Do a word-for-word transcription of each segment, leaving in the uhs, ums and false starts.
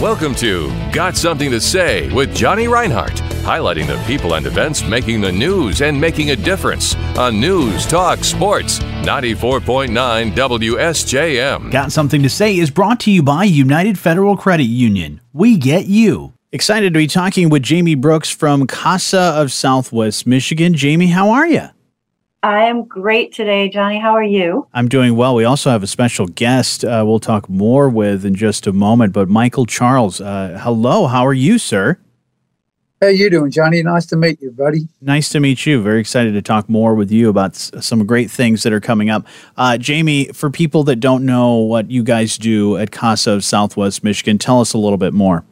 Welcome to Got Something to Say with Johnny Reinhardt, highlighting the people and events making the news and making a difference on News Talk Sports ninety-four point nine W S J M. Got Something to Say is brought to you by United Federal Credit Union. We get you. Excited to be talking with Jamie Brooks from CASA of Southwest Michigan. Jamie, how are you? I am great today, Johnny. How are you? I'm doing well. We also have a special guest uh, we'll talk more with in just a moment, but Michael Charles. Uh, hello. How are you, sir? How you doing, Johnny? Nice to meet you, buddy. Nice to meet you. Very excited to talk more with you about s- some great things that are coming up. Uh, Jamie, for people that don't know what you guys do at CASA of Southwest Michigan, tell us a little bit more.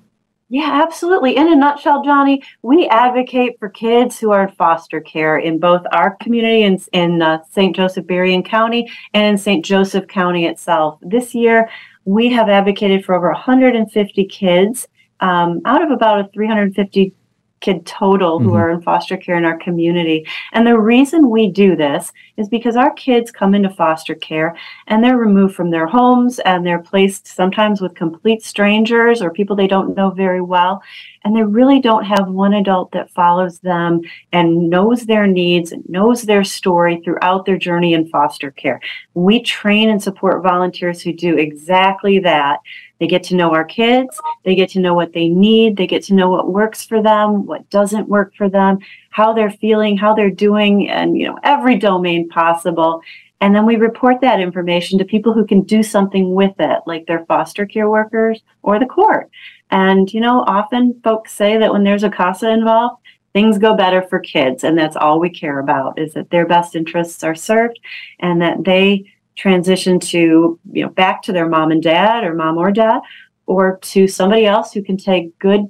Yeah, absolutely. In a nutshell, Johnny, we advocate for kids who are in foster care in both our community in, in uh, Saint Joseph, Berrien County, and in Saint Joseph County itself. This year, we have advocated for over one hundred fifty kids um, out of about a three hundred fifty kid total who mm-hmm. are in foster care in our community. And the reason we do this is because our kids come into foster care and they're removed from their homes and they're placed sometimes with complete strangers or people they don't know very well. And they really don't have one adult that follows them and knows their needs, knows their story throughout their journey in foster care. We train and support volunteers who do exactly that. They get to know our kids, they get to know what they need, they get to know what works for them, what doesn't work for them, how they're feeling, how they're doing, and you know, every domain possible. And then we report that information to people who can do something with it, like their foster care workers or the court. And you know, often folks say that when there's a CASA involved, things go better for kids, and that's all we care about, is that their best interests are served and that they transition to, you know, back to their mom and dad or mom or dad or to somebody else who can take good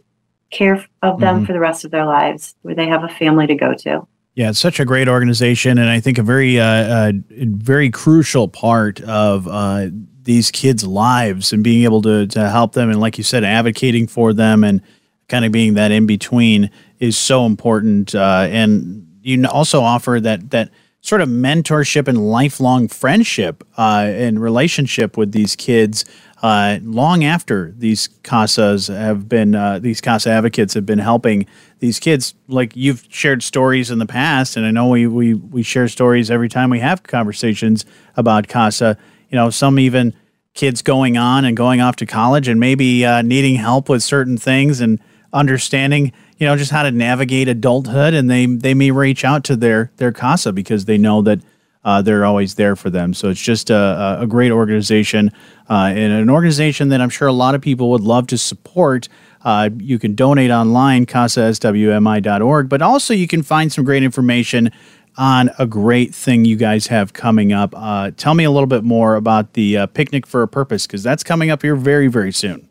care of them mm-hmm. for the rest of their lives, where they have a family to go to. Yeah, it's such a great organization, and I think a very, uh, uh, very crucial part of uh, these kids' lives and being able to to help them, and like you said, advocating for them and kind of being that in between is so important. Uh, and you also offer that that sort of mentorship and lifelong friendship uh, and relationship with these kids uh, long after these CASAs have been, uh, these CASA advocates have been helping these kids. Like you've shared stories in the past, and I know we we, we share stories every time we have conversations about CASA, you know, some even kids going on and going off to college and maybe uh, needing help with certain things and understanding, you know, just how to navigate adulthood, and they they may reach out to their their CASA because they know that uh, they're always there for them. So it's just a, a great organization uh, and an organization that I'm sure a lot of people would love to support. Uh, you can donate online, C A S A S W M I dot org, but also you can find some great information on a great thing you guys have coming up. Uh, tell me a little bit more about the uh, Picnic for a Purpose, because that's coming up here very, very soon.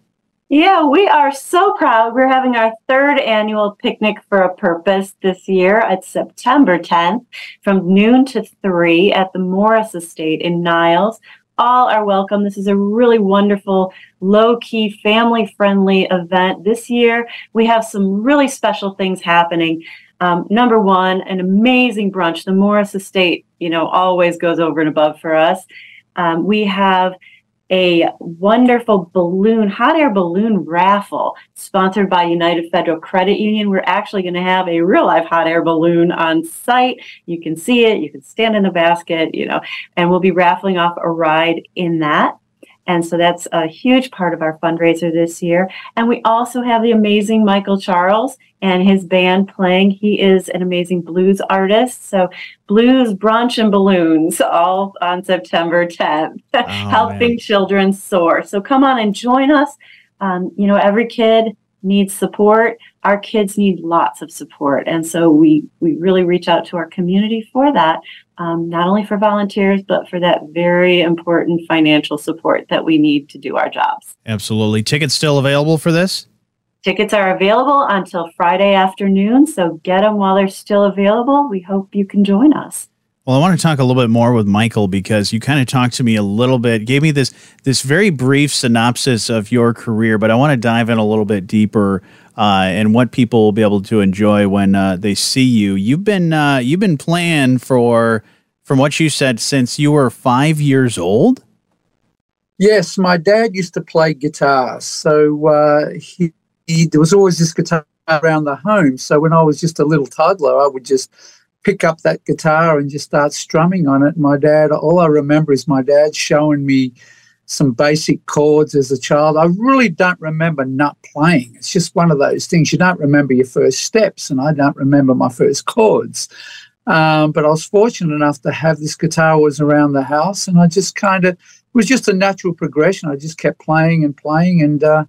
Yeah, we are so proud. We're having our third annual Picnic for a Purpose this year. It's September tenth from noon to three at the Morris Estate in Niles. All are welcome. This is a really wonderful, low-key, family-friendly event. This year, we have some really special things happening. Um, number one, an amazing brunch. The Morris Estate, you know, always goes over and above for us. Um, we have a wonderful balloon, hot air balloon raffle sponsored by United Federal Credit Union. We're actually going to have a real live hot air balloon on site. You can see it, you can stand in the basket, you know, and we'll be raffling off a ride in that. And so that's a huge part of our fundraiser this year. And we also have the amazing Michael Charles and his band playing. He is an amazing blues artist. So blues, brunch, and balloons all on September tenth, oh, helping man. Children soar. So come on and join us. Um, you know, every kid needs support. Our kids need lots of support. And so we, we really reach out to our community for that, um, not only for volunteers, but for that very important financial support that we need to do our jobs. Absolutely. Tickets still available for this? Tickets are available until Friday afternoon, so get them while they're still available. We hope you can join us. Well, I want to talk a little bit more with Michael, because you kind of talked to me a little bit, gave me this this very brief synopsis of your career, but I want to dive in a little bit deeper uh, and what people will be able to enjoy when uh, they see you. You've been uh, you've been playing for, from what you said, since you were five years old? Yes, my dad used to play guitar. So uh, he, he there was always this guitar around the home. So when I was just a little toddler, I would just pick up that guitar and just start strumming on it. My dad, all I remember is my dad showing me some basic chords as a child. I really don't remember not playing. It's just one of those things. You don't remember your first steps, and I don't remember my first chords. Um, but I was fortunate enough to have this guitar always around the house, and I just kind of, it was just a natural progression. I just kept playing and playing, and, uh,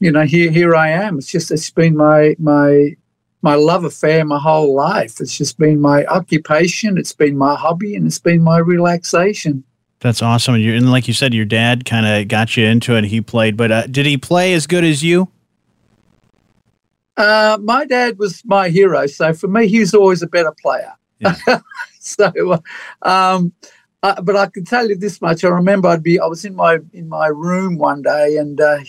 you know, here here I am. It's just, it's been my, my, my love affair my whole life. It's just been my occupation, it's been my hobby, and it's been my relaxation. That's awesome. And, you, and like you said, your dad kind of got you into it. He played, but uh, did he play as good as you? Uh, my dad was my hero. So for me, he was always a better player. Yeah. so, um, uh, but I can tell you this much. I remember I'd be, I was in my, in my room one day, and uh,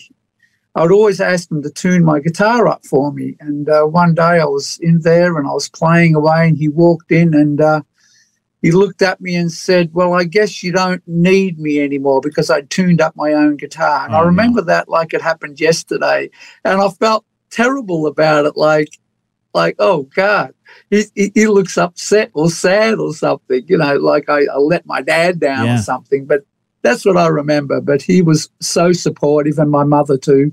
I would always ask him to tune my guitar up for me. And uh, one day I was in there and I was playing away, and he walked in, and uh, he looked at me and said, well, I guess you don't need me anymore, because I tuned up my own guitar. And oh, I remember no. that like it happened yesterday. And I felt terrible about it, like, like oh, God, he, he, he looks upset or sad or something, you know, like I, I let my dad down yeah. or something. But that's what I remember. But he was so supportive, and my mother too.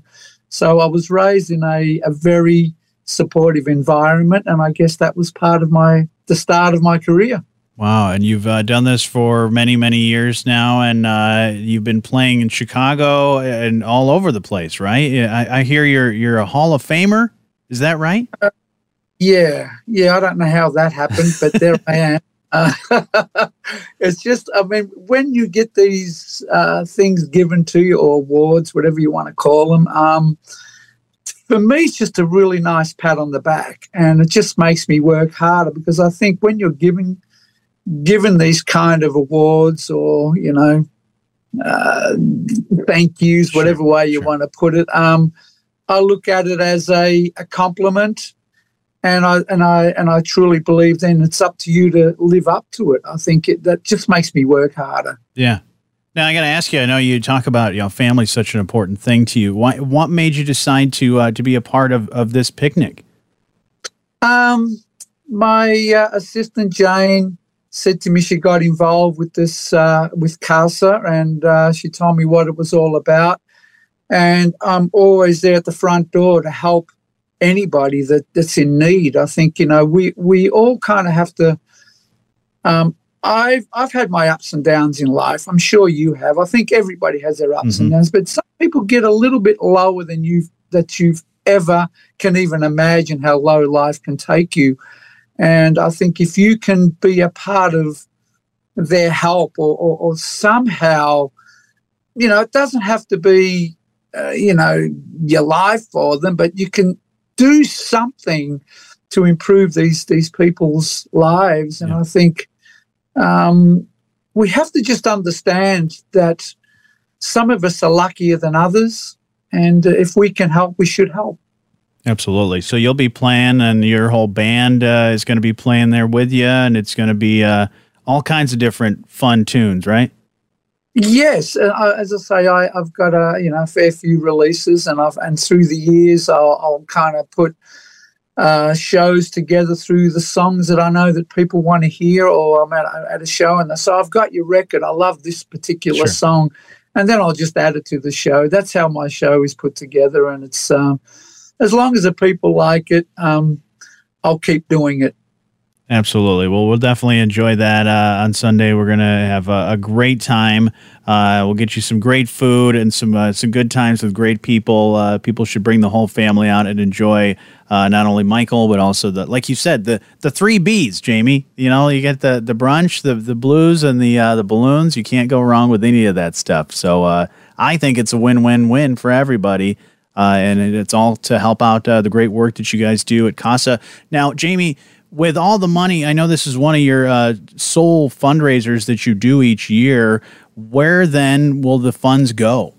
So I was raised in a, a very supportive environment, and I guess that was part of my the start of my career. Wow, and you've uh, done this for many, many years now, and uh, you've been playing in Chicago and all over the place, right? I, I hear you're you're a Hall of Famer. Is that right? Uh, yeah, yeah. I don't know how that happened, but there I am. Uh, it's just, I mean, when you get these uh, things given to you, or awards, whatever you want to call them, um, for me, it's just a really nice pat on the back, and it just makes me work harder, because I think when you're giving given these kind of awards, or, you know, uh, thank yous, sure, whatever way you sure. want to put it, um, I look at it as a, a compliment, and I and I and I truly believe then it's up to you to live up to it. I think it, that just makes me work harder. Yeah. Now I got to ask you. I know you talk about, you know, family's such an important thing to you. Why? What made you decide to uh, to be a part of of this picnic? Um, my uh, assistant Jane said to me she got involved with this, uh, with CASA, and uh, she told me what it was all about. And I'm always there at the front door to help anybody that, that's in need. I think, you know, we, we all kind of have to, um, I've, I've had my ups and downs in life. I'm sure you have. I think everybody has their ups mm-hmm. and downs, but some people get a little bit lower than you've, that you've ever can even imagine how low life can take you. And I think if you can be a part of their help, or, or, or somehow, you know, it doesn't have to be, uh, you know, your life for them, but you can do something to improve these these people's lives. And yeah. I think um, we have to just understand that some of us are luckier than others, and if we can help, we should help. Absolutely. So you'll be playing, and your whole band uh, is going to be playing there with you, and it's going to be uh, all kinds of different fun tunes, right? Yes. Uh, as I say, I, I've got a you know a fair few releases, and I've and through the years, I'll, I'll kind of put uh, shows together through the songs that I know that people want to hear, or I'm at, at a show, and so I've got your record. I love this particular sure. song, and then I'll just add it to the show. That's how my show is put together, and it's. Um, As long as the people like it, um, I'll keep doing it. Absolutely. Well, we'll definitely enjoy that uh, on Sunday. We're going to have a, a great time. Uh, we'll get you some great food and some uh, some good times with great people. Uh, people should bring the whole family out and enjoy uh, not only Michael, but also, the like you said, the the three B's, Jamie. You know, you get the, the brunch, the, the blues, and the, uh, the balloons. You can't go wrong with any of that stuff. So uh, I think it's a win-win-win for everybody. Uh, and it's all to help out uh, the great work that you guys do at CASA. Now, Jamie, with all the money, I know this is one of your uh, sole fundraisers that you do each year. Where then will the funds go?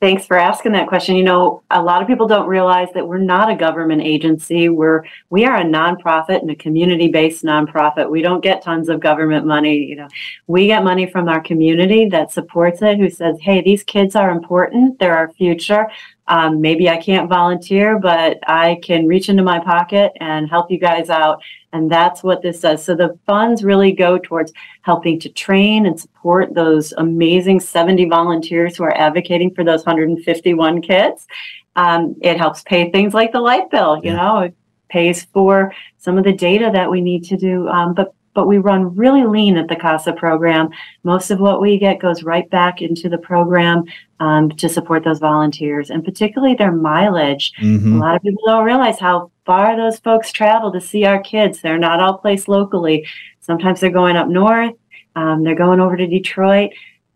Thanks for asking that question. You know, a lot of people don't realize that we're not a government agency. We're, we are a nonprofit and a community-based nonprofit. We don't get tons of government money. You know, we get money from our community that supports it, who says, hey, these kids are important. They're our future. Um, maybe I can't volunteer, but I can reach into my pocket and help you guys out. And that's what this does. So the funds really go towards helping to train and support those amazing seventy volunteers who are advocating for those one hundred fifty-one kids. Um, it helps pay things like the light bill, you yeah. know, it pays for some of the data that we need to do. Um, but But we run really lean at the CASA program. Most of what we get goes right back into the program um, to support those volunteers, and particularly their mileage. Mm-hmm. A lot of people don't realize how far those folks travel to see our kids. They're not all placed locally. Sometimes they're going up north. Um, they're going over to Detroit.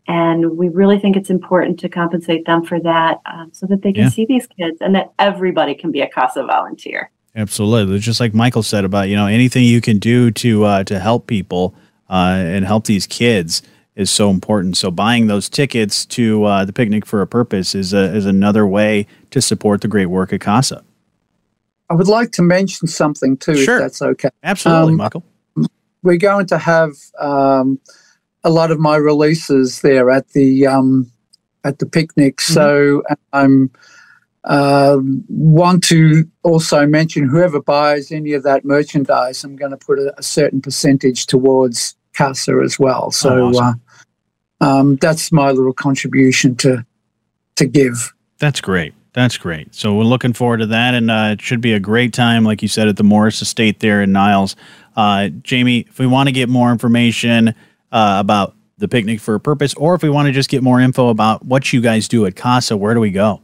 And we really think it's important to compensate them for that um, so that they can yeah. see these kids and that everybody can be a CASA volunteer. Absolutely. Just like Michael said about, you know, anything you can do to uh, to help people uh, and help these kids is so important. So buying those tickets to uh, the Picnic for a Purpose is a, is another way to support the great work at CASA. I would like to mention something, too, sure. if that's okay. Absolutely, um, Michael. We're going to have um, a lot of my releases there at the, um, at the picnic. Mm-hmm. So I'm... Uh, want to also mention whoever buys any of that merchandise, I'm going to put a, a certain percentage towards CASA as well. So oh, awesome. uh, um, that's my little contribution to to give. That's great. That's great. So we're looking forward to that, and uh, it should be a great time, like you said, at the Morris Estate there in Niles. Uh, Jamie, if we want to get more information uh, about the Picnic for a Purpose, or if we want to just get more info about what you guys do at CASA, where do we go?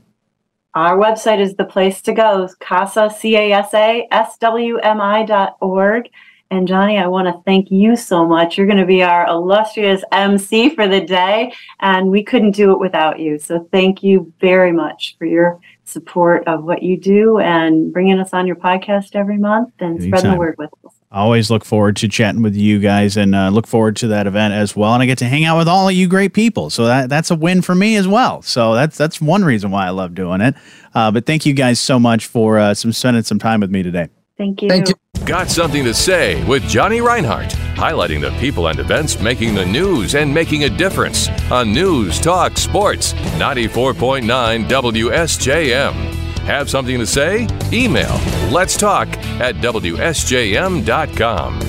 Our website is the place to go, CASA, C A S A S W M I dot org. And Johnny, I want to thank you so much. You're going to be our illustrious M C for the day, and we couldn't do it without you. So thank you very much for your support of what you do and bringing us on your podcast every month and Anytime. Spreading the word with us. I always look forward to chatting with you guys and uh, look forward to that event as well. And I get to hang out with all of you great people. So that, that's a win for me as well. So that's that's one reason why I love doing it. Uh, but thank you guys so much for uh, some spending some time with me today. Thank you. Thank you. Got something to say with Johnny Reinhardt, highlighting the people and events making the news and making a difference on News Talk Sports ninety-four point nine W S J M. Have something to say? Email letstalk at W S J M dot com.